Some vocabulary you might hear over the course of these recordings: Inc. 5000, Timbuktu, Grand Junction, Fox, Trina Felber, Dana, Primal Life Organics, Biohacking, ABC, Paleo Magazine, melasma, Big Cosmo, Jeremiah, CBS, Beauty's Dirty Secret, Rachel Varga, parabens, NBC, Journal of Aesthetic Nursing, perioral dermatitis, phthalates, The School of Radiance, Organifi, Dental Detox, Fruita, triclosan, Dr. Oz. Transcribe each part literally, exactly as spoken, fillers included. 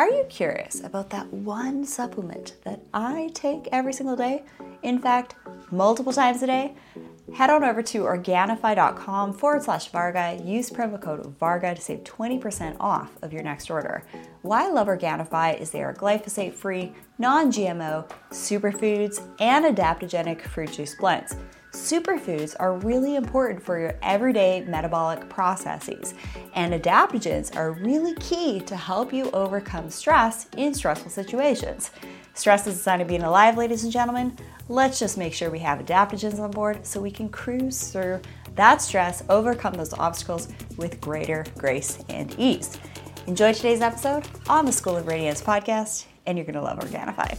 Are you curious about that one supplement that I take every single day? In fact, multiple times a day? Head on over to Organifi.com forward slash Varga. Use promo code Varga to save twenty percent off of your next order. Why I love Organifi is they are glyphosate-free, non-G M O, superfoods, and adaptogenic fruit juice blends. Superfoods are really important for your everyday metabolic processes, and adaptogens are really key to help you overcome stress in stressful situations. Stress is a sign of being alive, ladies and gentlemen. Let's just make sure we have adaptogens on board so we can cruise through that stress, overcome those obstacles with greater grace and ease. Enjoy today's episode on the School of Radiance podcast, and you're going to love Organifi.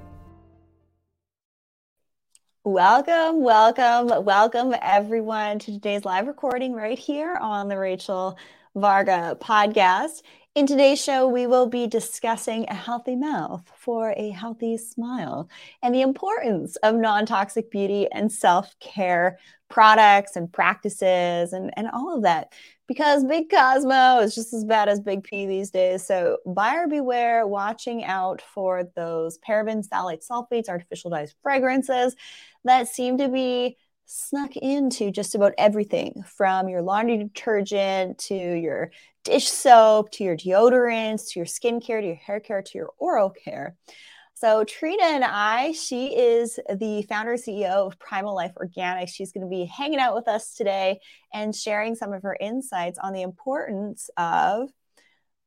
Welcome, welcome, welcome everyone to today's live recording right here on the Rachel Varga podcast. In today's show, we will be discussing a healthy mouth for a healthy smile and the importance of non-toxic beauty and self-care products and practices and, and all of that, because Big Cosmo is just as bad as Big P these days. So buyer beware, watching out for those parabens, phthalates, sulfates, artificial dyes, fragrances that seem to be snuck into just about everything from your laundry detergent to your dish soap, to your deodorants, to your skincare, to your hair care, to your oral care. So Trina and I, she is the founder and C E O of Primal Life Organics. She's going to be hanging out with us today and sharing some of her insights on the importance of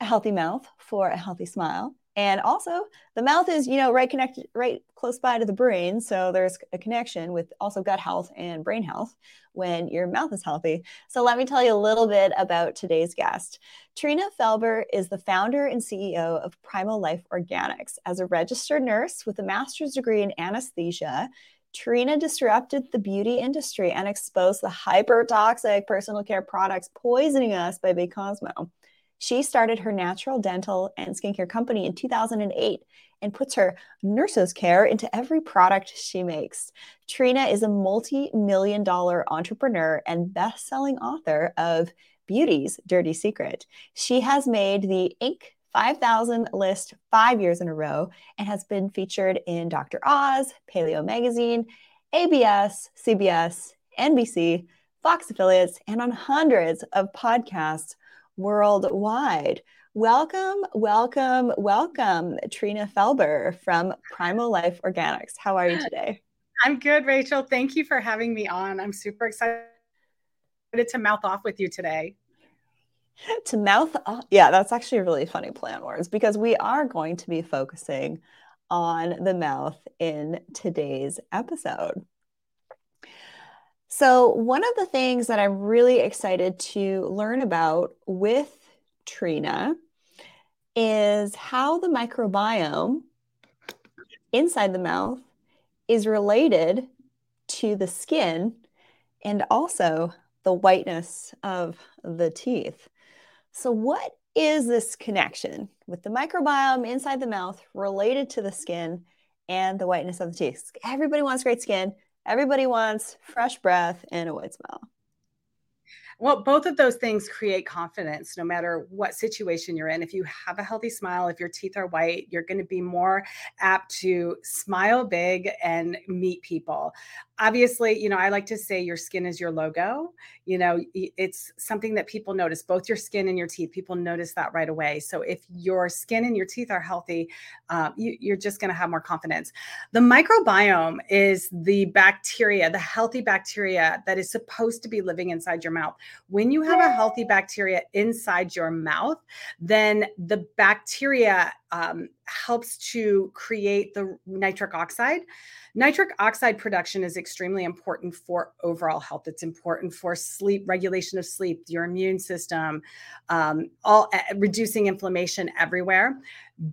a healthy mouth for a healthy smile. And also the mouth is, you know, right connected, right close by to the brain. So there's a connection with also gut health and brain health when your mouth is healthy. So let me tell you a little bit about today's guest. Trina Felber is the founder and C E O of Primal Life Organics. As a registered nurse with a master's degree in anesthesia, Trina disrupted the beauty industry and exposed the hyper-toxic personal care products poisoning us by Big Cosmo. She started her natural dental and skincare company in two thousand eight and puts her nurse's care into every product she makes. Trina is a multi-million dollar entrepreneur and best-selling author of Beauty's Dirty Secret. She has made the Incorporated five thousand list five years in a row and has been featured in Doctor Oz, Paleo Magazine, A B S, C B S, N B C, Fox affiliates, and on hundreds of podcasts worldwide. Welcome, welcome, welcome, Trina Felber from Primal Life Organics. How are you today? I'm good, Rachel. Thank you for having me on. I'm super excited to mouth off with you today. To mouth off? Yeah, that's actually a really funny play on words, because we are going to be focusing on the mouth in today's episode. So one of the things that I'm really excited to learn about with Trina is how the microbiome inside the mouth is related to the skin and also the whiteness of the teeth. So what is this connection with the microbiome inside the mouth related to the skin and the whiteness of the teeth? Everybody wants great skin. Everybody wants fresh breath and a white smile. Well, both of those things create confidence no matter what situation you're in. If you have a healthy smile, if your teeth are white, you're going to be more apt to smile big and meet people. Obviously, you know, I like to say your skin is your logo. You know, it's something that people notice, both your skin and your teeth. People notice that right away. So if your skin and your teeth are healthy, uh, you, you're just going to have more confidence. The microbiome is the bacteria, the healthy bacteria that is supposed to be living inside your mouth. When you have a healthy bacteria inside your mouth, then the bacteria um, helps to create the nitric oxide. Nitric oxide production is extremely important for overall health. It's important for sleep, regulation of sleep, your immune system, um, all uh, reducing inflammation everywhere.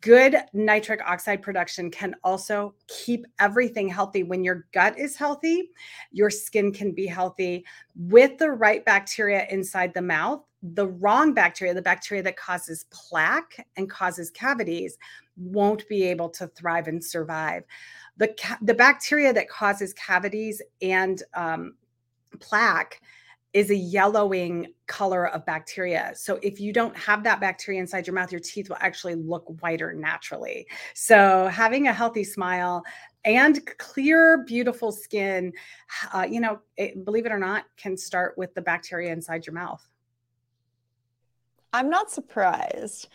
Good nitric oxide production can also keep everything healthy. When your gut is healthy, your skin can be healthy with the right bacteria inside the mouth. The wrong bacteria, the bacteria that causes plaque and causes cavities, won't be able to thrive and survive. The, ca- the bacteria that causes cavities and um, plaque is a yellowing color of bacteria. So if you don't have that bacteria inside your mouth, your teeth will actually look whiter naturally. So having a healthy smile and clear, beautiful skin, uh, you know, it, believe it or not, can start with the bacteria inside your mouth. I'm not surprised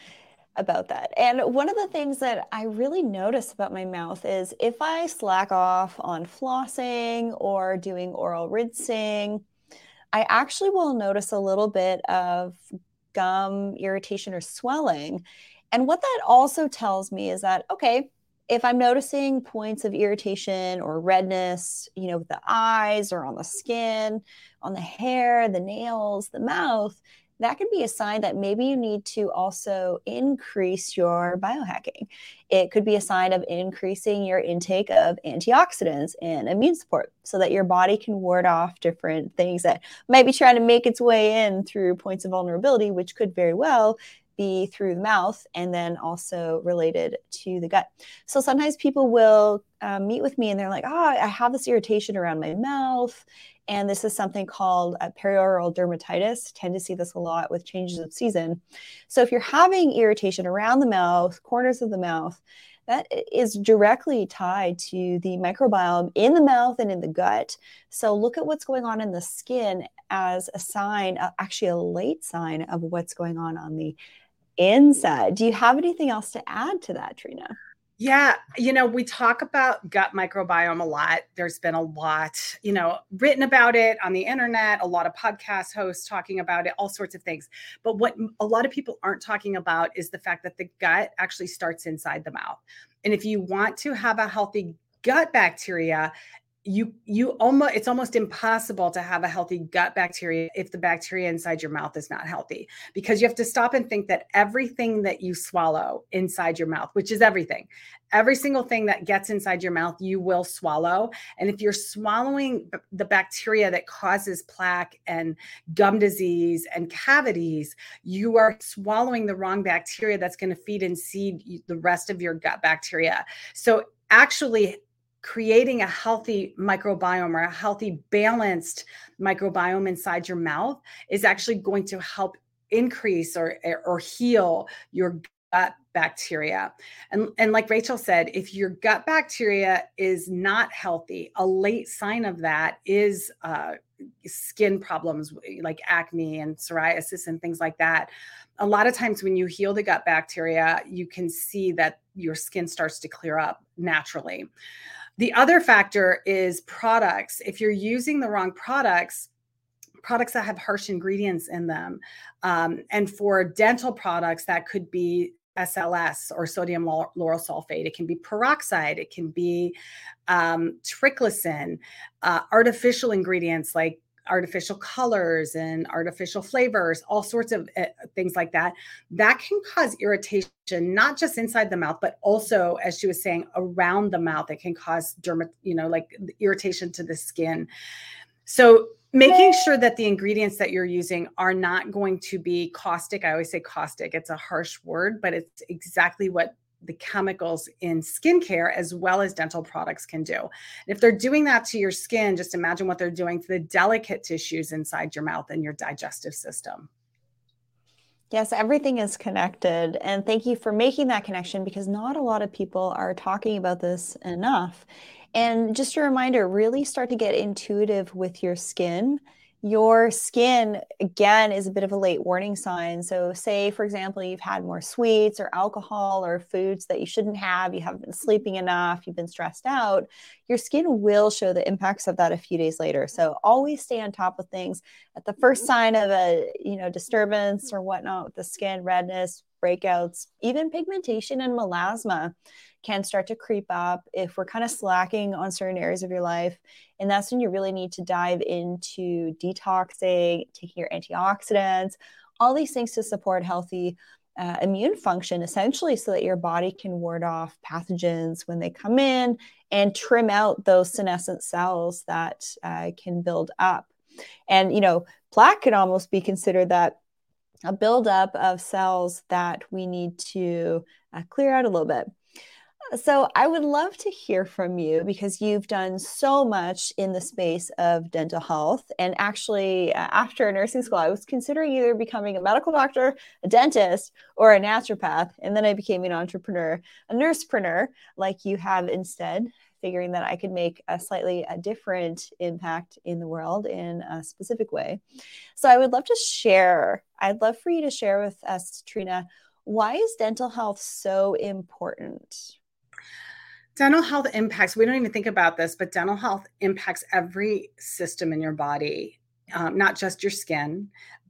about that. And one of the things that I really notice about my mouth is if I slack off on flossing or doing oral rinsing, I actually will notice a little bit of gum irritation or swelling. And what that also tells me is that, okay, if I'm noticing points of irritation or redness, you know, with the eyes or on the skin, on the hair, the nails, the mouth, that could be a sign that maybe you need to also increase your biohacking. It could be a sign of increasing your intake of antioxidants and immune support so that your body can ward off different things that might be trying to make its way in through points of vulnerability, which could very well be through the mouth and then also related to the gut. So sometimes people will uh, meet with me and they're like, oh, I have this irritation around my mouth. And this is something called uh, perioral dermatitis. Tend to see this a lot with changes of season. So if you're having irritation around the mouth, corners of the mouth, that is directly tied to the microbiome in the mouth and in the gut. So look at what's going on in the skin as a sign, uh, actually a late sign of what's going on on the inside. Do you have anything else to add to that, Trina? Yeah. You know, we talk about gut microbiome a lot. There's been a lot, you know, written about it on the internet, a lot of podcast hosts talking about it, all sorts of things. But what a lot of people aren't talking about is the fact that the gut actually starts inside the mouth. And if you want to have a healthy gut bacteria, you, you almost, it's almost impossible to have a healthy gut bacteria if the bacteria inside your mouth is not healthy, because you have to stop and think that everything that you swallow inside your mouth, which is everything, every single thing that gets inside your mouth, you will swallow. And if you're swallowing b- the bacteria that causes plaque and gum disease and cavities, you are swallowing the wrong bacteria that's going to feed and seed the rest of your gut bacteria. So actually, creating a healthy microbiome or a healthy balanced microbiome inside your mouth is actually going to help increase or, or heal your gut bacteria. And, and like Rachel said, if your gut bacteria is not healthy, a late sign of that is uh, skin problems like acne and psoriasis and things like that. A lot of times when you heal the gut bacteria, you can see that your skin starts to clear up naturally. The other factor is products. If you're using the wrong products, products that have harsh ingredients in them, um, and for dental products, that could be S L S or sodium lauryl sulfate. It can be peroxide. It can be um, triclosan, uh, artificial ingredients like artificial colors and artificial flavors, all sorts of uh, things like that, that can cause irritation, not just inside the mouth, but also, as she was saying, around the mouth. It can cause dermat, you know, like irritation to the skin. So making sure that the ingredients that you're using are not going to be caustic. I always say caustic. It's a harsh word, but it's exactly what the chemicals in skincare as well as dental products can do. And if they're doing that to your skin, just imagine what they're doing to the delicate tissues inside your mouth and your digestive system. Yes, everything is connected. And thank you for making that connection, because not a lot of people are talking about this enough. And just a reminder, really start to get intuitive with your skin. Your skin, again, is a bit of a late warning sign. So say, for example, you've had more sweets or alcohol or foods that you shouldn't have, you haven't been sleeping enough, you've been stressed out, your skin will show the impacts of that a few days later. So always stay on top of things. At the first sign of a, you know, disturbance or whatnot with the skin, redness, breakouts, even pigmentation and melasma can start to creep up if we're kind of slacking on certain areas of your life. And that's when you really need to dive into detoxing, taking your antioxidants, all these things to support healthy uh, immune function, essentially, so that your body can ward off pathogens when they come in and trim out those senescent cells that uh, can build up. And, you know, plaque can almost be considered that a buildup of cells that we need to uh, clear out a little bit. So I would love to hear from you, because you've done so much in the space of dental health. And actually, uh, after nursing school, I was considering either becoming a medical doctor, a dentist, or a naturopath. And then I became an entrepreneur, a nursepreneur, like you have instead, figuring that I could make a slightly a different impact in the world in a specific way. So I would love to share, I'd love for you to share with us, Trina, why is dental health so important? Dental health impacts, we don't even think about this, but dental health impacts every system in your body, um, not just your skin,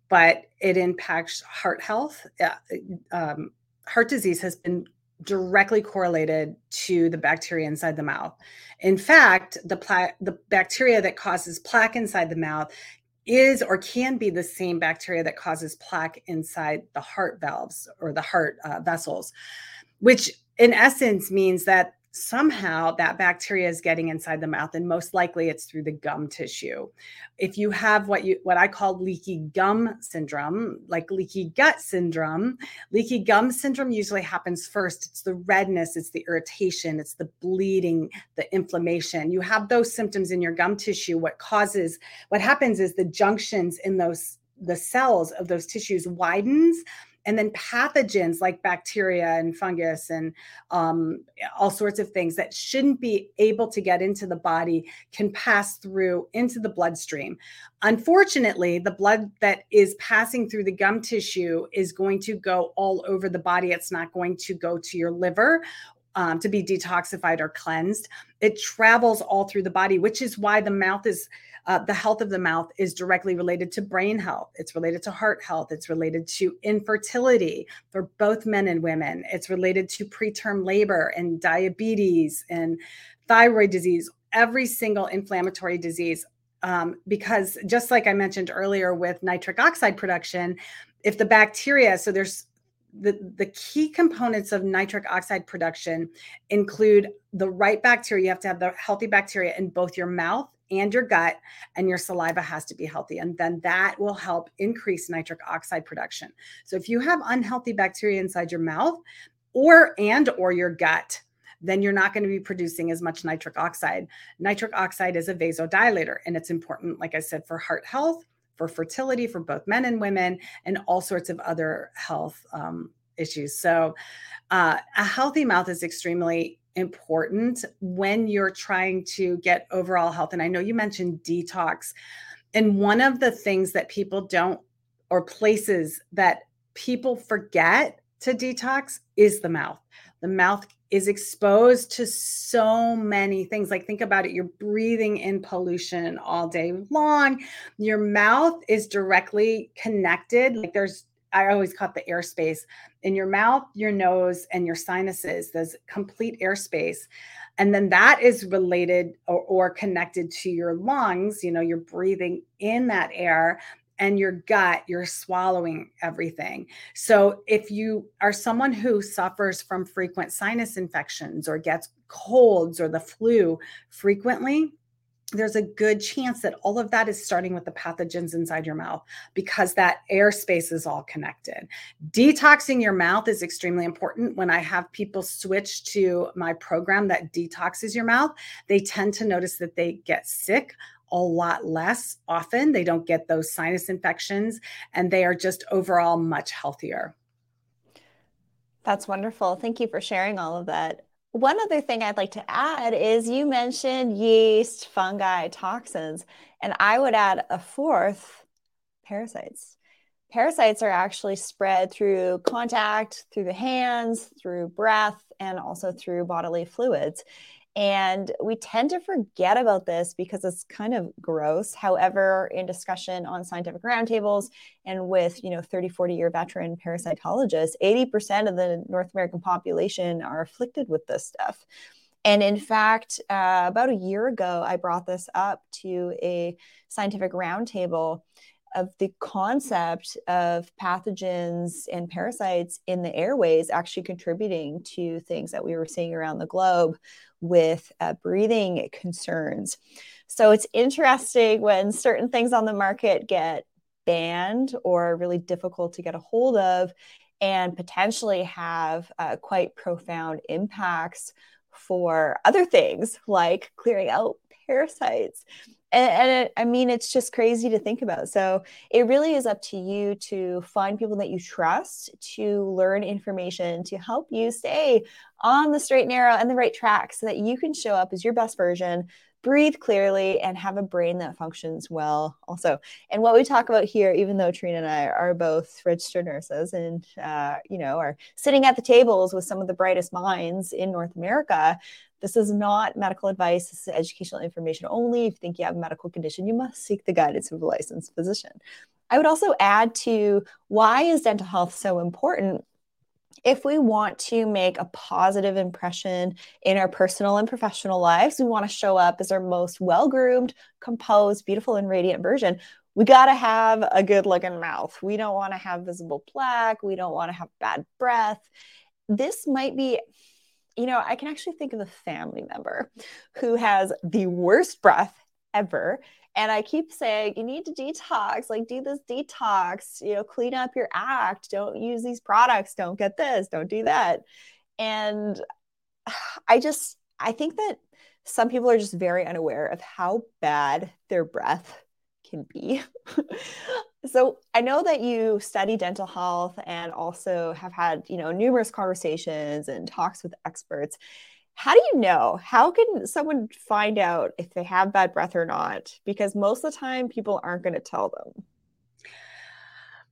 but it impacts heart health. Uh, um, heart disease has been directly correlated to the bacteria inside the mouth. In fact, the, pla- the bacteria that causes plaque inside the mouth is or can be the same bacteria that causes plaque inside the heart valves or the heart uh, vessels, which in essence means that somehow that bacteria is getting inside the mouth, and most likely it's through the gum tissue. If you have what you what I call leaky gum syndrome, like leaky gut syndrome, leaky gum syndrome usually happens first. It's the redness, it's the irritation, it's the bleeding, the inflammation. You have those symptoms in your gum tissue. What causes, what happens is the junctions in those, the cells of those tissues widens. And then pathogens like bacteria and fungus and um, all sorts of things that shouldn't be able to get into the body can pass through into the bloodstream. Unfortunately, the blood that is passing through the gum tissue is going to go all over the body. It's not going to go to your liver um, to be detoxified or cleansed. It travels all through the body, which is why the mouth is Uh, the health of the mouth is directly related to brain health. It's related to heart health. It's related to infertility for both men and women. It's related to preterm labor and diabetes and thyroid disease, every single inflammatory disease. Um, because just like I mentioned earlier with nitric oxide production, if the bacteria, so there's The, the key components of nitric oxide production include the right bacteria. You have to have the healthy bacteria in both your mouth and your gut, and your saliva has to be healthy. And then that will help increase nitric oxide production. So if you have unhealthy bacteria inside your mouth or and or your gut, then you're not going to be producing as much nitric oxide. Nitric oxide is a vasodilator, and it's important, like I said, for heart health, for fertility, for both men and women, and all sorts of other health um, issues. So uh, a healthy mouth is extremely important when you're trying to get overall health. And I know you mentioned detox. And one of the things that people don't, or places that people forget to detox, is the mouth. The mouth is exposed to so many things. Like, think about it. You're breathing in pollution all day long. Your mouth is directly connected. Like, there's, I always call it the airspace in your mouth, your nose, and your sinuses. There's complete airspace. And then that is related or, or connected to your lungs. You know, you're breathing in that air, and your gut, you're swallowing everything. So if you are someone who suffers from frequent sinus infections or gets colds or the flu frequently, there's a good chance that all of that is starting with the pathogens inside your mouth, because that airspace is all connected. Detoxing your mouth is extremely important. When I have people switch to my program that detoxes your mouth, they tend to notice that they get sick a lot less often. They don't get those sinus infections, and they are just overall much healthier. That's wonderful. Thank you for sharing all of that. One other thing I'd like to add is you mentioned yeast, fungi, toxins, and I would add a fourth, parasites. Parasites are actually spread through contact, through the hands, through breath, and also through bodily fluids. And we tend to forget about this because it's kind of gross. However, in discussion on scientific roundtables and with, you know, thirty, forty year veteran parasitologists, eighty percent of the North American population are afflicted with this stuff. And in fact, uh, about a year ago, I brought this up to a scientific roundtable of the concept of pathogens and parasites in the airways actually contributing to things that we were seeing around the globe with uh, breathing concerns. So it's interesting when certain things on the market get banned or are really difficult to get a hold of and potentially have uh, quite profound impacts for other things like clearing out parasites. And, and it, I mean, it's just crazy to think about. So it really is up to you to find people that you trust, to learn information, to help you stay on the straight and narrow and the right track so that you can show up as your best version, breathe clearly, and have a brain that functions well also. And what we talk about here, even though Trina and I are both registered nurses and, uh, you know, are sitting at the tables with some of the brightest minds in North America, this is not medical advice. This is educational information only. If you think you have a medical condition, you must seek the guidance of a licensed physician. I would also add to why is dental health so important? If we want to make a positive impression in our personal and professional lives, we want to show up as our most well-groomed, composed, beautiful, and radiant version. We got to have a good-looking mouth. We don't want to have visible plaque. We don't want to have bad breath. This might be... You know, I can actually think of a family member who has the worst breath ever. And I keep saying, you need to detox, like do this detox, you know, clean up your act. Don't use these products. Don't get this. Don't do that. And I just, I think that some people are just very unaware of how bad their breath can be. So I know that you study dental health and also have had, you know, numerous conversations and talks with experts. How do you know? How can someone find out if they have bad breath or not? Because most of the time people aren't going to tell them.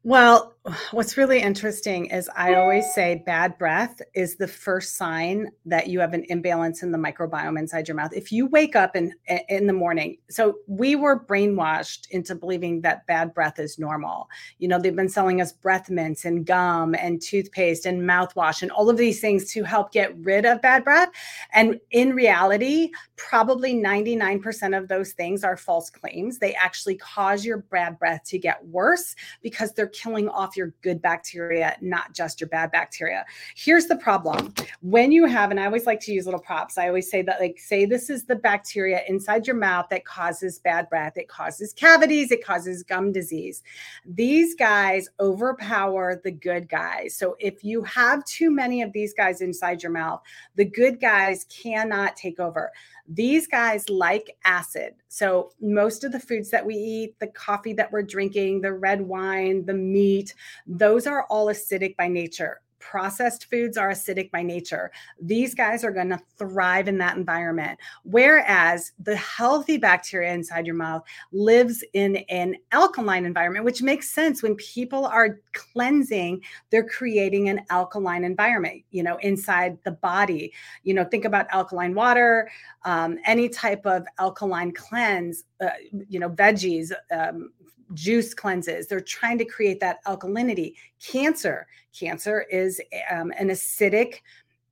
Well, what's really interesting is I always say bad breath is the first sign that you have an imbalance in the microbiome inside your mouth. If you wake up in, in the morning, so we were brainwashed into believing that bad breath is normal. You know, they've been selling us breath mints and gum and toothpaste and mouthwash and all of these things to help get rid of bad breath. And in reality, probably ninety-nine percent of those things are false claims. They actually cause your bad breath to get worse because they're killing off your good bacteria, not just your bad bacteria. Here's the problem. When you have, and I always like to use little props. I always say that, like, say this is the bacteria inside your mouth that causes bad breath. It causes cavities. It causes gum disease. These guys overpower the good guys. So if you have too many of these guys inside your mouth, the good guys cannot take over. These guys like acid. So most of the foods that we eat, the coffee that we're drinking, the red wine, the meat, those are all acidic by nature. Processed foods are acidic by nature. These guys are going to thrive in that environment. Whereas the healthy bacteria inside your mouth lives in an alkaline environment, which makes sense. When people are cleansing, they're creating an alkaline environment, you know, inside the body. You know, think about alkaline water, um, any type of alkaline cleanse, uh, you know, veggies, um, juice cleanses. They're trying to create that alkalinity. Cancer. Cancer is um, an acidic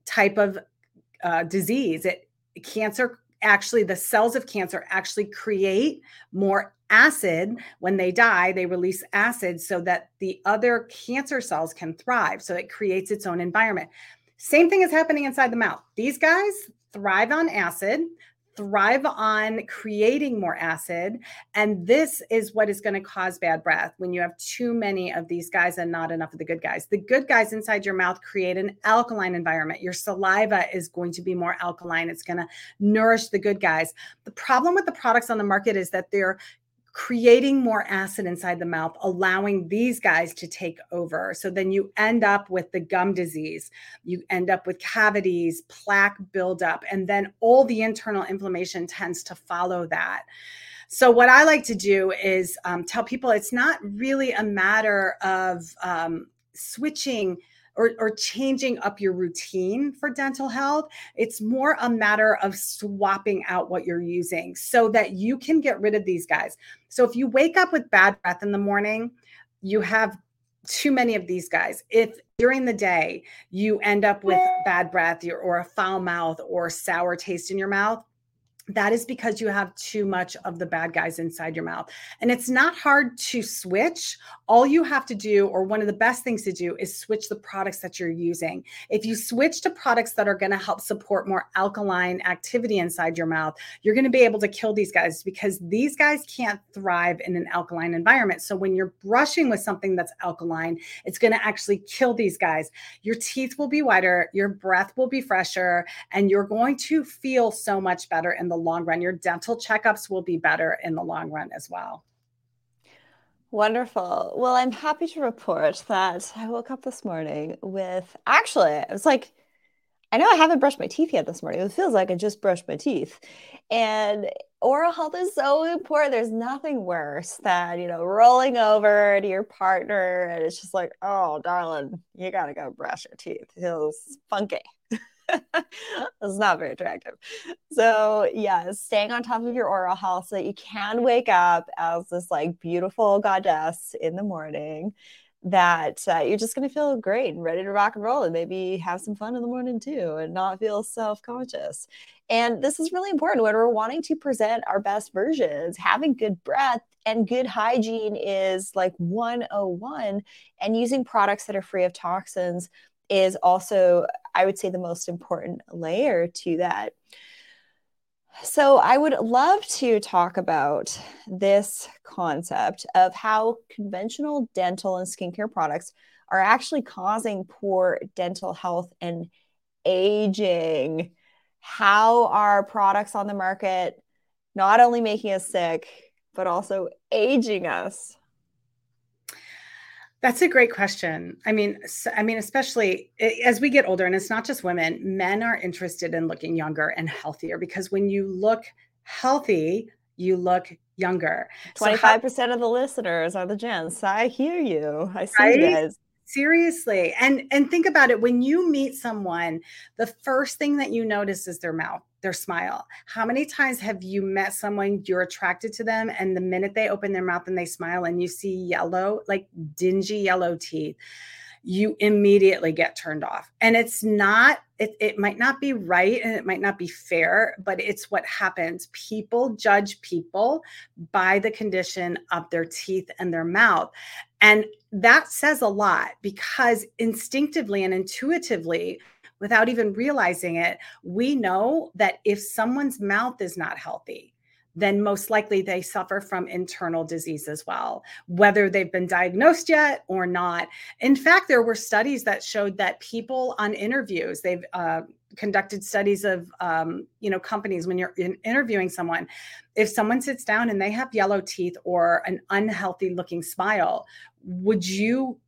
type of uh, disease. It cancer actually, the cells of cancer actually create more acid. When they die, they release acid so that the other cancer cells can thrive. So it creates its own environment. Same thing is happening inside the mouth. These guys thrive on acid, thrive on creating more acid. And this is what is going to cause bad breath when you have too many of these guys and not enough of the good guys. The good guys inside your mouth create an alkaline environment. Your saliva is going to be more alkaline. It's going to nourish the good guys. The problem with the products on the market is that they're creating more acid inside the mouth, allowing these guys to take over. So then you end up with the gum disease, you end up with cavities, plaque buildup, and then all the internal inflammation tends to follow that. So what I like to do is um, tell people it's not really a matter of um, switching or, or changing up your routine for dental health. It's more a matter of swapping out what you're using so that you can get rid of these guys. So if you wake up with bad breath in the morning, you have too many of these guys. If during the day you end up with bad breath or a foul mouth or sour taste in your mouth, that is because you have too much of the bad guys inside your mouth. And it's not hard to switch. All you have to do, or one of the best things to do, is switch the products that you're using. If you switch to products that are going to help support more alkaline activity inside your mouth, you're going to be able to kill these guys, because these guys can't thrive in an alkaline environment. So when you're brushing with something that's alkaline, it's going to actually kill these guys. Your teeth will be whiter, your breath will be fresher, and you're going to feel so much better in the long run. Your dental checkups will be better in the long run as well. Wonderful. Well, I'm happy to report that I woke up this morning with, actually, I was like, I know I haven't brushed my teeth yet this morning. It feels like I just brushed my teeth. And oral health is so important. There's nothing worse than, you know, rolling over to your partner and it's just like, oh, darling, you got to go brush your teeth. It feels funky. It's not very attractive. So yeah, staying on top of your oral health so that you can wake up as this like beautiful goddess in the morning, that uh, you're just going to feel great and ready to rock and roll, and maybe have some fun in the morning too and not feel self-conscious. And this is really important when we're wanting to present our best versions. Having good breath and good hygiene is like one oh one, and using products that are free of toxins is also, I would say, the most important layer to that. So I would love to talk about this concept of how conventional dental and skincare products are actually causing poor dental health and aging. How are products on the market not only making us sick, but also aging us? That's a great question. I mean, I mean, especially as we get older, and it's not just women, men are interested in looking younger and healthier, because when you look healthy, you look younger. twenty-five percent so how, of the listeners are the gents. I hear you. I see right? you guys. Seriously. And, and think about it. When you meet someone, the first thing that you notice is their mouth, their smile. How many times have you met someone, you're attracted to them, and the minute they open their mouth and they smile and you see yellow, like dingy yellow teeth, you immediately get turned off. And it's not, it, it might not be right and it might not be fair, but it's what happens. People judge people by the condition of their teeth and their mouth. And that says a lot, because instinctively and intuitively, without even realizing it, we know that if someone's mouth is not healthy, then most likely they suffer from internal disease as well, whether they've been diagnosed yet or not. In fact, there were studies that showed that people on interviews, they've uh, conducted studies of um, you know, companies, when you're in interviewing someone, if someone sits down and they have yellow teeth or an unhealthy looking smile, would you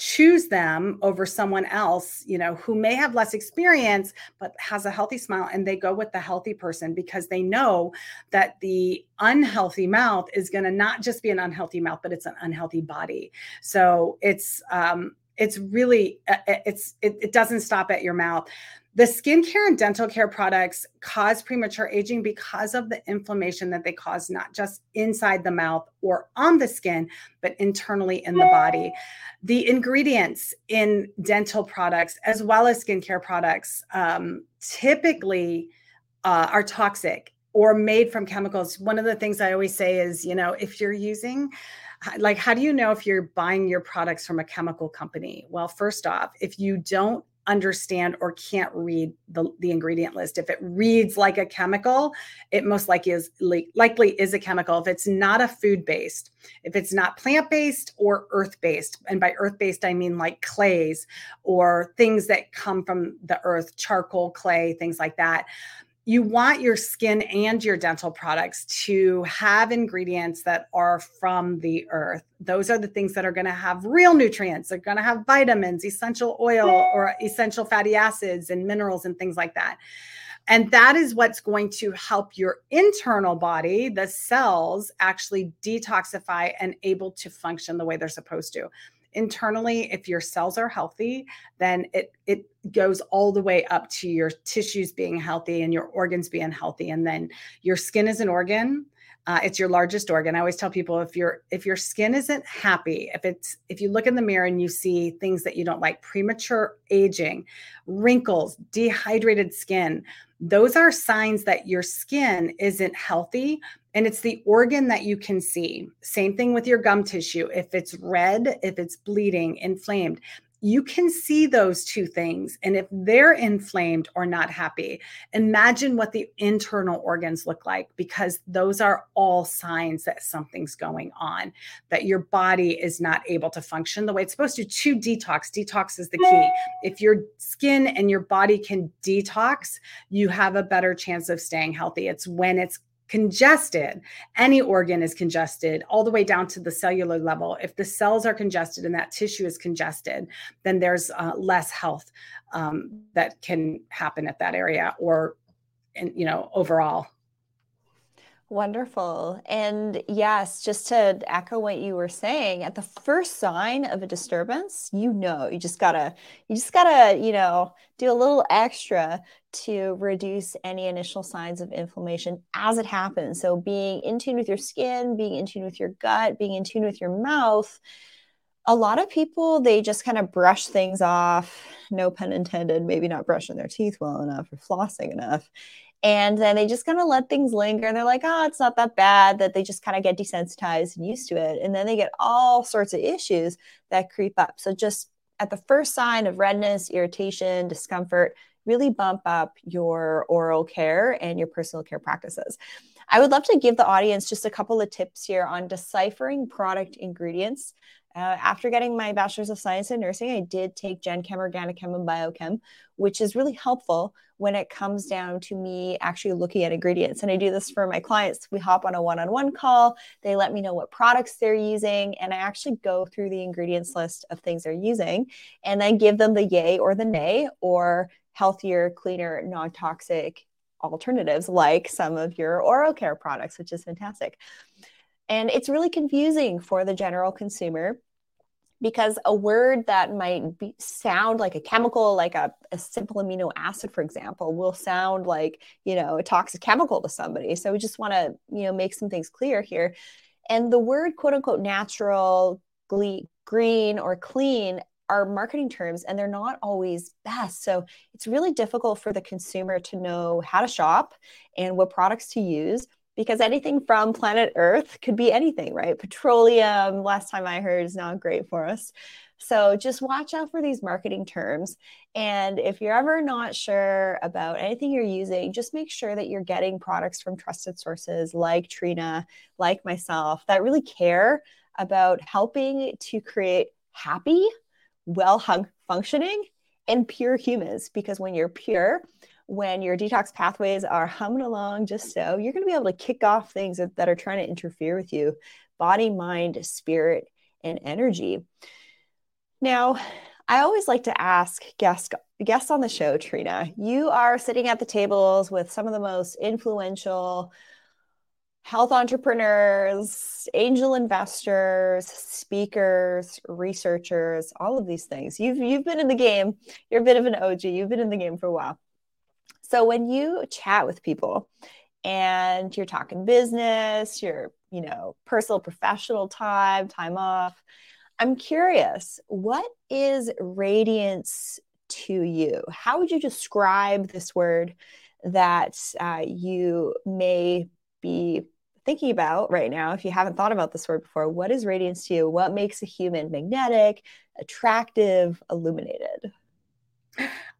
choose them over someone else, you know, who may have less experience, but has a healthy smile, and they go with the healthy person because they know that the unhealthy mouth is going to not just be an unhealthy mouth, but it's an unhealthy body. So it's, um, it's really, it's, it, it doesn't stop at your mouth. The skincare and dental care products cause premature aging because of the inflammation that they cause, not just inside the mouth or on the skin, but internally in the body. The ingredients in dental products, as well as skincare products, um, typically uh, are toxic or made from chemicals. One of the things I always say is, you know, if you're using, like, how do you know if you're buying your products from a chemical company? Well, first off, if you don't understand or can't read the, the ingredient list. If it reads like a chemical, it most likely is, likely is a chemical. If it's not a food-based, if it's not plant-based or earth-based, and by earth-based, I mean like clays or things that come from the earth, charcoal, clay, things like that. You want your skin and your dental products to have ingredients that are from the earth. Those are the things that are going to have real nutrients. They're going to have vitamins, essential oil, or essential fatty acids and minerals and things like that. And that is what's going to help your internal body, the cells, actually detoxify and able to function the way they're supposed to. internally, if your cells are healthy, then it it goes all the way up to your tissues being healthy and your organs being healthy. And then your skin is an organ. Uh, it's your largest organ. I always tell people, if your if your skin isn't happy, if it's if you look in the mirror and you see things that you don't like, premature aging, wrinkles, dehydrated skin, those are signs that your skin isn't healthy. And it's the organ that you can see. Same thing with your gum tissue. If it's red, if it's bleeding, inflamed, you can see those two things. And if they're inflamed or not happy, imagine what the internal organs look like, because those are all signs that something's going on, that your body is not able to function the way it's supposed to. To detox, detox is the key. If your skin and your body can detox, you have a better chance of staying healthy. It's when it's congested. Any organ is congested all the way down to the cellular level. If the cells are congested and that tissue is congested, then there's uh, less health um, that can happen at that area or, in, you know, overall. Wonderful. And yes, just to echo what you were saying, at the first sign of a disturbance, you know, you just gotta, you just gotta, you know, do a little extra to reduce any initial signs of inflammation as it happens. So being in tune with your skin, being in tune with your gut, being in tune with your mouth. A lot of people, they just kind of brush things off, no pun intended, maybe not brushing their teeth well enough or flossing enough. And then they just kind of let things linger. And they're like, oh, it's not that bad, that they just kind of get desensitized and used to it. And then they get all sorts of issues that creep up. So just at the first sign of redness, irritation, discomfort, really bump up your oral care and your personal care practices. I would love to give the audience just a couple of tips here on deciphering product ingredients. Uh, after getting my Bachelor's of Science in Nursing, I did take Gen Chem, Organic Chem, and Biochem, which is really helpful when it comes down to me actually looking at ingredients. And I do this for my clients. We hop on a one-on-one call. They let me know what products they're using. And I actually go through the ingredients list of things they're using and then give them the yay or the nay, or healthier, cleaner, non-toxic alternatives like some of your oral care products, which is fantastic. And it's really confusing for the general consumer, because a word that might be, sound like a chemical, like a, a simple amino acid, for example, will sound like, you know, a toxic chemical to somebody. So we just want to, you know, make some things clear here. And the word, quote unquote, natural, green, or clean are marketing terms, and they're not always best. So it's really difficult for the consumer to know how to shop and what products to use, because anything from planet Earth could be anything, right? Petroleum, last time I heard, is not great for us. So just watch out for these marketing terms. And if you're ever not sure about anything you're using, just make sure that you're getting products from trusted sources like Trina, like myself, that really care about helping to create happy, well-functioning, and pure humans. Because when you're pure, when your detox pathways are humming along just so, you're going to be able to kick off things that, that are trying to interfere with you, body, mind, spirit, and energy. Now, I always like to ask guests, guests on the show, Trina, you are sitting at the tables with some of the most influential health entrepreneurs, angel investors, speakers, researchers, all of these things. You've, you've been in the game. You're a bit of an O G. You've been in the game for a while. So when you chat with people and you're talking business, your, you know, personal, professional time, time off, I'm curious, what is radiance to you? How would you describe this word that uh, you may be thinking about right now? If you haven't thought about this word before, what is radiance to you? What makes a human magnetic, attractive, illuminated?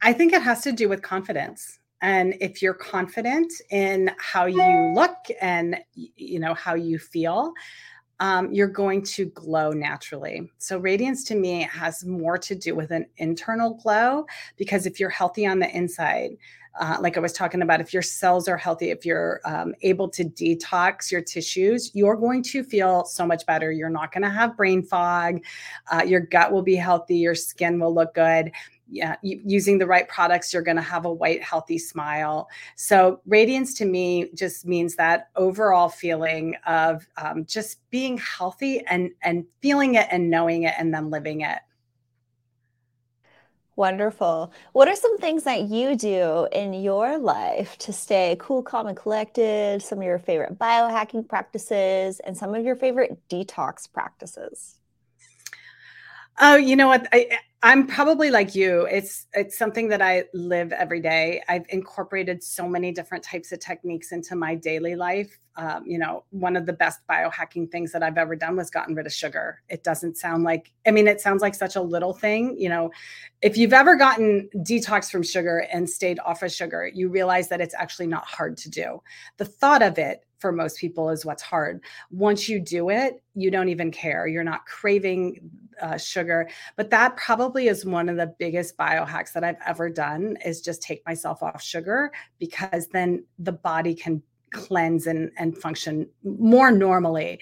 I think it has to do with confidence. And if you're confident in how you look and, you know, how you feel, um, you're going to glow naturally. So radiance to me has more to do with an internal glow, because if you're healthy on the inside, uh, like I was talking about, if your cells are healthy, if you're um, able to detox your tissues, you're going to feel so much better. You're not going to have brain fog. Uh, your gut will be healthy. Your skin will look good. yeah, using the right products, you're going to have a white, healthy smile. So radiance to me just means that overall feeling of um, just being healthy and, and feeling it and knowing it and then living it. Wonderful. What are some things that you do in your life to stay cool, calm, and collected? Some of your favorite biohacking practices and some of your favorite detox practices? Oh, you know what? I, I'm probably like you. It's it's something that I live every day. I've incorporated so many different types of techniques into my daily life. Um, you know, one of the best biohacking things that I've ever done was gotten rid of sugar. It doesn't sound like, I mean, it sounds like such a little thing. You know, if you've ever gotten detox from sugar and stayed off of sugar, you realize that it's actually not hard to do. The thought of it for most people is what's hard. Once you do it, you don't even care. You're not craving uh, sugar, but that probably is one of the biggest biohacks that I've ever done is just take myself off sugar, because then the body can cleanse and, and function more normally.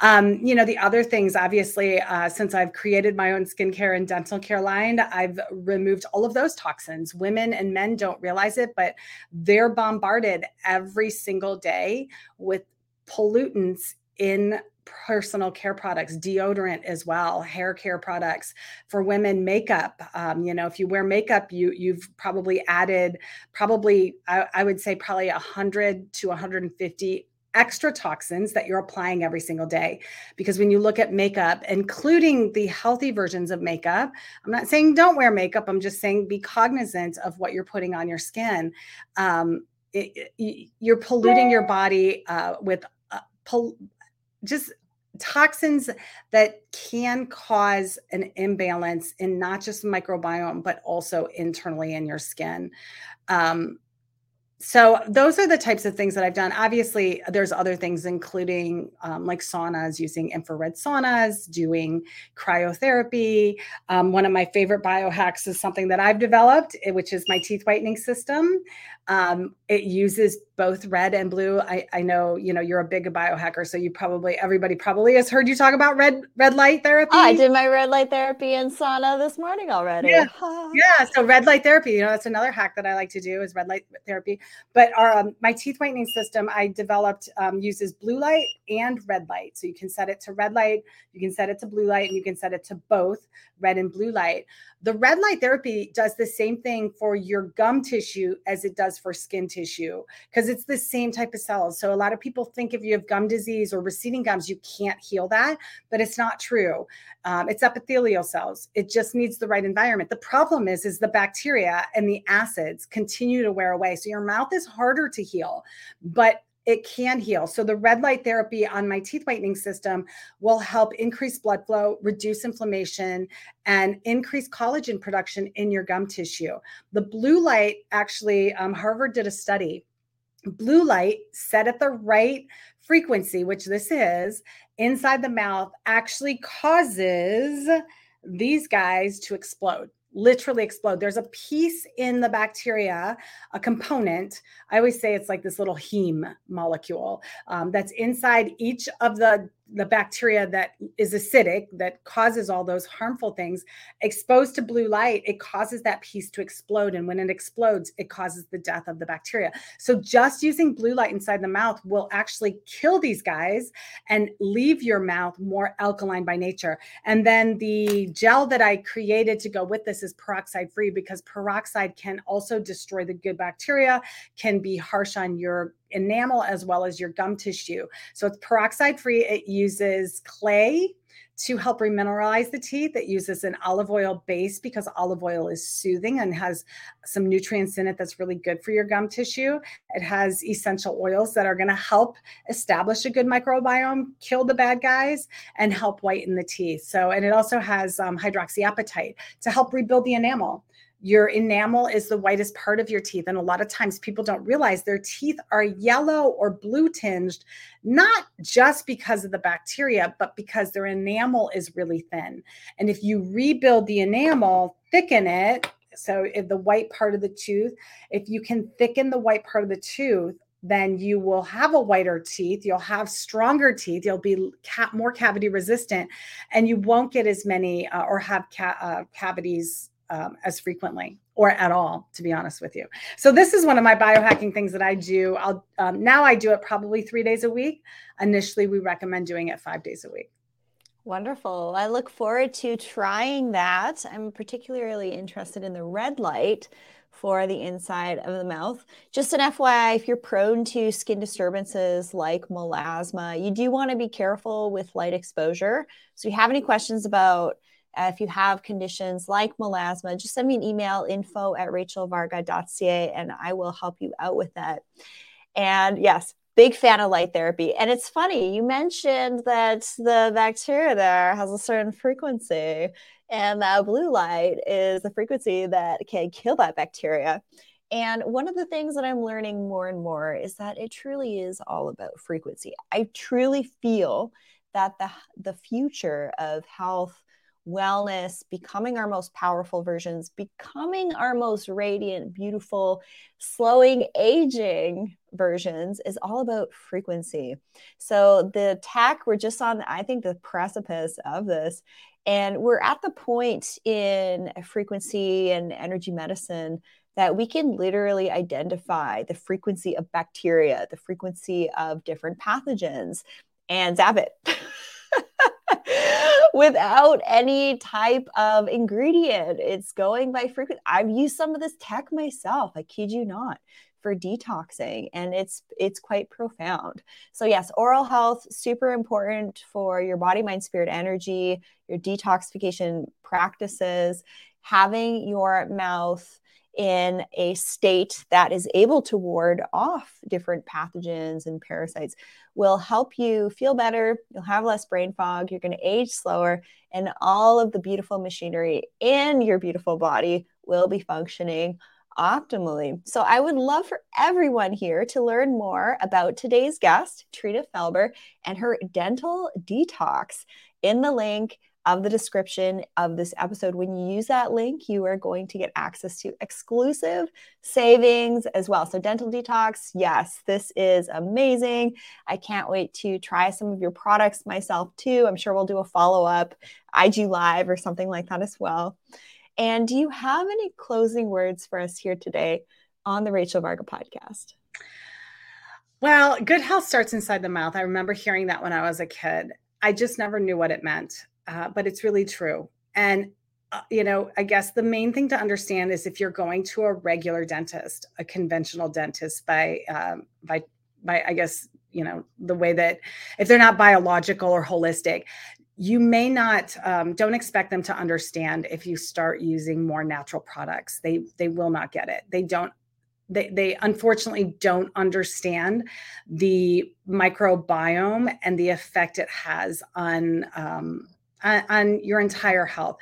Um, you know, the other things, obviously, uh, since I've created my own skincare and dental care line, I've removed all of those toxins. Women and men don't realize it, but they're bombarded every single day with pollutants in personal care products, deodorant as well, hair care products for women, makeup. Um, you know, if you wear makeup, you, you've probably added probably, I, I would say probably one hundred to one hundred fifty extra toxins that you're applying every single day. Because when you look at makeup, including the healthy versions of makeup, I'm not saying don't wear makeup. I'm just saying be cognizant of what you're putting on your skin. Um, it, it, you're polluting your body uh, with uh, pol- just toxins that can cause an imbalance in not just microbiome, but also internally in your skin. Um, so those are the types of things that I've done. Obviously, there's other things, including um, like saunas, using infrared saunas, doing cryotherapy. Um, one of my favorite biohacks is something that I've developed, which is my teeth whitening system. Um, it uses both red and blue. I, I know, you know, you're a big biohacker, so you probably, everybody probably has heard you talk about red red light therapy. Oh, I did my red light therapy and sauna this morning already. Yeah. Oh. Yeah, so red light therapy, you know, that's another hack that I like to do is red light therapy. But our, um, my teeth whitening system I developed um, uses blue light and red light. So you can set it to red light, you can set it to blue light, and you can set it to both red and blue light. The red light therapy does the same thing for your gum tissue as it does for skin tissue, because it's the same type of cells. So a lot of people think if you have gum disease or receding gums, you can't heal that, but it's not true. Um, it's epithelial cells. It just needs the right environment. The problem is, is the bacteria and the acids continue to wear away. So your mouth is harder to heal, but it can heal. So the red light therapy on my teeth whitening system will help increase blood flow, reduce inflammation, and increase collagen production in your gum tissue. The blue light, actually, um, Harvard did a study. Blue light set at the right frequency, which this is, inside the mouth actually causes these guys to explode, literally explode. There's a piece in the bacteria, a component. I always say it's like this little heme molecule um, that's inside each of the the bacteria that is acidic that causes all those harmful things. Exposed to blue light, it causes that piece to explode. And when it explodes, it causes the death of the bacteria. So just using blue light inside the mouth will actually kill these guys and leave your mouth more alkaline by nature. And then the gel that I created to go with this is peroxide free, because peroxide can also destroy the good bacteria, can be harsh on your enamel as well as your gum tissue. So it's peroxide free. It uses clay to help remineralize the teeth. It uses an olive oil base, because olive oil is soothing and has some nutrients in it that's really good for your gum tissue. It has essential oils that are going to help establish a good microbiome, kill the bad guys, and help whiten the teeth. So, and it also has um, hydroxyapatite to help rebuild the enamel. Your enamel is the whitest part of your teeth. And a lot of times people don't realize their teeth are yellow or blue tinged, not just because of the bacteria, but because their enamel is really thin. And if you rebuild the enamel, thicken it. So if the white part of the tooth, if you can thicken the white part of the tooth, then you will have a whiter teeth, you'll have stronger teeth, you'll be ca- more cavity resistant, and you won't get as many uh, or have ca- uh, cavities um, as frequently or at all, to be honest with you. So this is one of my biohacking things that I do. I'll um, now I do it probably three days a week. Initially, we recommend doing it five days a week. Wonderful. I look forward to trying that. I'm particularly interested in the red light for the inside of the mouth. Just an F Y I, if you're prone to skin disturbances like melasma, you do want to be careful with light exposure. So if you have any questions about uh, if you have conditions like melasma, just send me an email, info at rachel varga dot c a, and I will help you out with that. And yes, big fan of light therapy. And it's funny, you mentioned that the bacteria there has a certain frequency, and that blue light is the frequency that can kill that bacteria. And one of the things that I'm learning more and more is that it truly is all about frequency. I truly feel that the, the future of health, wellness, becoming our most powerful versions, becoming our most radiant, beautiful, slowing, aging versions is all about frequency. So the tech, we're just on, I think, the precipice of this. And we're at the point in frequency and energy medicine that we can literally identify the frequency of bacteria, the frequency of different pathogens, and zap it. Without any type of ingredient. It's going by frequency. I've used some of this tech myself, I kid you not, for detoxing, and it's it's quite profound. So yes, oral health, super important for your body, mind, spirit, energy, your detoxification practices, having your mouth in a state that is able to ward off different pathogens and parasites will help you feel better. You'll have less brain fog. You're going to age slower, and all of the beautiful machinery in your beautiful body will be functioning optimally. So I would love for everyone here to learn more about today's guest, Trina Felber, and her dental detox in the link of the description of this episode. When you use that link, you are going to get access to exclusive savings as well. So dental detox, yes, this is amazing. I can't wait to try some of your products myself too. I'm sure we'll do a follow-up I G Live or something like that as well. And do you have any closing words for us here today on the Rachel Varga podcast? Well, good health starts inside the mouth. I remember hearing that when I was a kid. I just never knew what it meant. Uh, but it's really true. And, uh, you know, I guess the main thing to understand is if you're going to a regular dentist, a conventional dentist by, um, by, by, I guess, you know, the way that if they're not biological or holistic, you may not, um, don't expect them to understand if you start using more natural products. They, they will not get it. They don't, They, they unfortunately don't understand the microbiome and the effect it has on, um, on, on your entire health.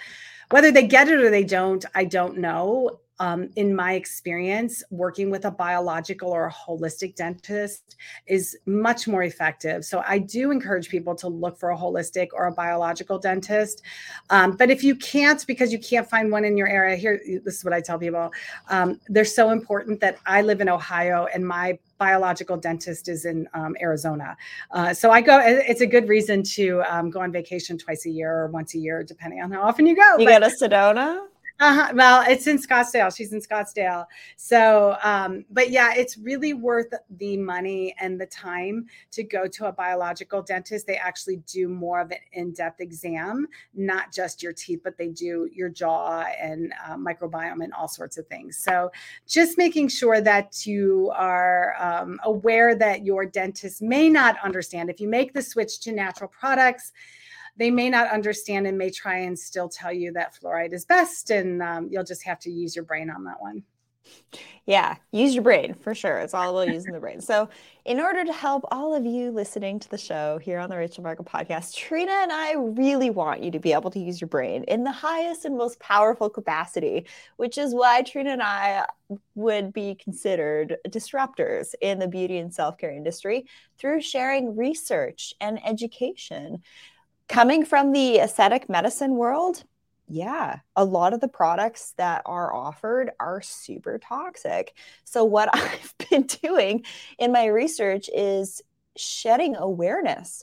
Whether they get it or they don't, I don't know. Um, in my experience, working with a biological or a holistic dentist is much more effective. So I do encourage people to look for a holistic or a biological dentist. Um, but if you can't, because you can't find one in your area, here, this is what I tell people. Um, they're so important that I live in Ohio and my biological dentist is in um, Arizona. Uh, so I go, it's a good reason to um, go on vacation twice a year or once a year, depending on how often you go. You but- go to Sedona? Uh-huh. Well, it's in Scottsdale. She's in Scottsdale. So, um, but yeah, it's really worth the money and the time to go to a biological dentist. They actually do more of an in-depth exam, not just your teeth, but they do your jaw and uh, microbiome and all sorts of things. So just making sure that you are um, aware that your dentist may not understand. If you make the switch to natural products, they may not understand and may try and still tell you that fluoride is best. And um, you'll just have to use your brain on that one. Yeah, use your brain for sure. It's all about using the brain. So in order to help all of you listening to the show here on the Rachel Varga podcast, Trina and I really want you to be able to use your brain in the highest and most powerful capacity, which is why Trina and I would be considered disruptors in the beauty and self-care industry through sharing research and education. Coming from the aesthetic medicine world, yeah, a lot of the products that are offered are super toxic. So what I've been doing in my research is shedding awareness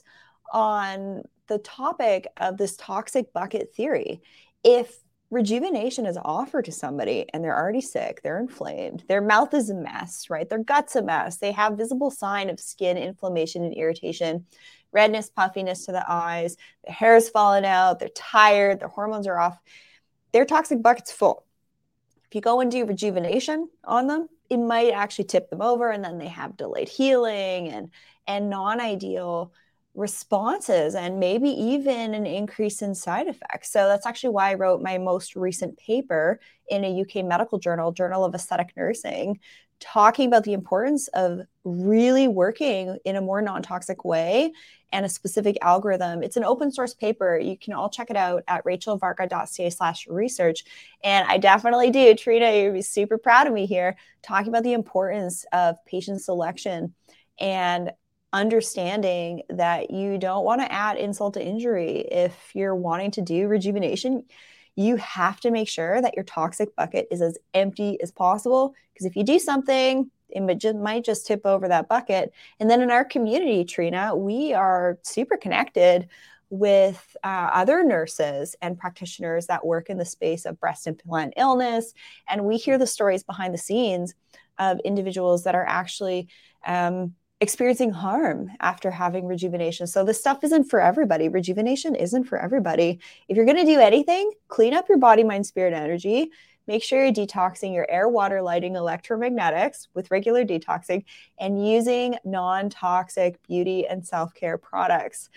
on the topic of this toxic bucket theory. If rejuvenation is offered to somebody and they're already sick, they're inflamed, their mouth is a mess, right? Their gut's a mess. They have visible sign of skin inflammation and irritation, redness, puffiness to the eyes, their hair is falling out, they're tired, their hormones are off. Their toxic bucket's full. If you go and do rejuvenation on them, it might actually tip them over, and then they have delayed healing and, and non-ideal responses and maybe even an increase in side effects. So that's actually why I wrote my most recent paper in a U K medical journal, Journal of Aesthetic Nursing, talking about the importance of really working in a more non-toxic way and a specific algorithm. It's an open source paper. You can all check it out at rachel varga dot c a slash research. And I definitely do. Trina, you'd be super proud of me here, talking about the importance of patient selection and understanding that you don't want to add insult to injury. If you're wanting to do rejuvenation, you have to make sure that your toxic bucket is as empty as possible, because if you do something, it might just tip over that bucket. And then in our community, Trina, we are super connected with uh, other nurses and practitioners that work in the space of breast implant illness. And we hear the stories behind the scenes of individuals that are actually um, experiencing harm after having rejuvenation. So this stuff isn't for everybody. Rejuvenation isn't for everybody. If you're going to do anything, clean up your body, mind, spirit, energy. Make sure you're detoxing your air, water, lighting, electromagnetics with regular detoxing and using non-toxic beauty and self-care products.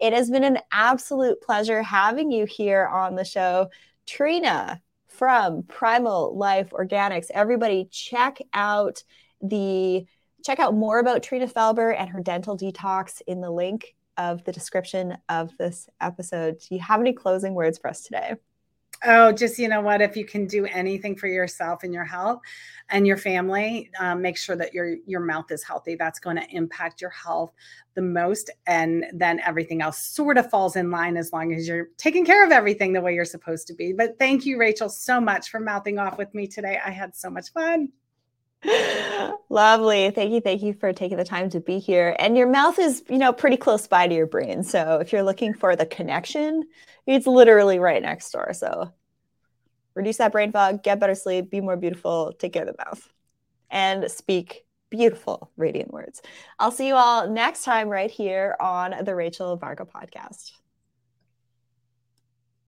It has been an absolute pleasure having you here on the show, Trina from Primal Life Organics. Everybody check out the Check out more about Trina Felber and her dental detox in the link of the description of this episode. Do you have any closing words for us today? Oh, just, you know what, if you can do anything for yourself and your health and your family, um, make sure that your, your mouth is healthy. That's going to impact your health the most. And then everything else sort of falls in line as long as you're taking care of everything the way you're supposed to be. But thank you, Rachel, so much for mouthing off with me today. I had so much fun. Lovely. Thank you. Thank you for taking the time to be here. And your mouth is, you know, pretty close by to your brain. So if you're looking for the connection, it's literally right next door. So reduce that brain fog, get better sleep, be more beautiful, take care of the mouth, and speak beautiful, radiant words. I'll see you all next time right here on the Rachel Varga podcast.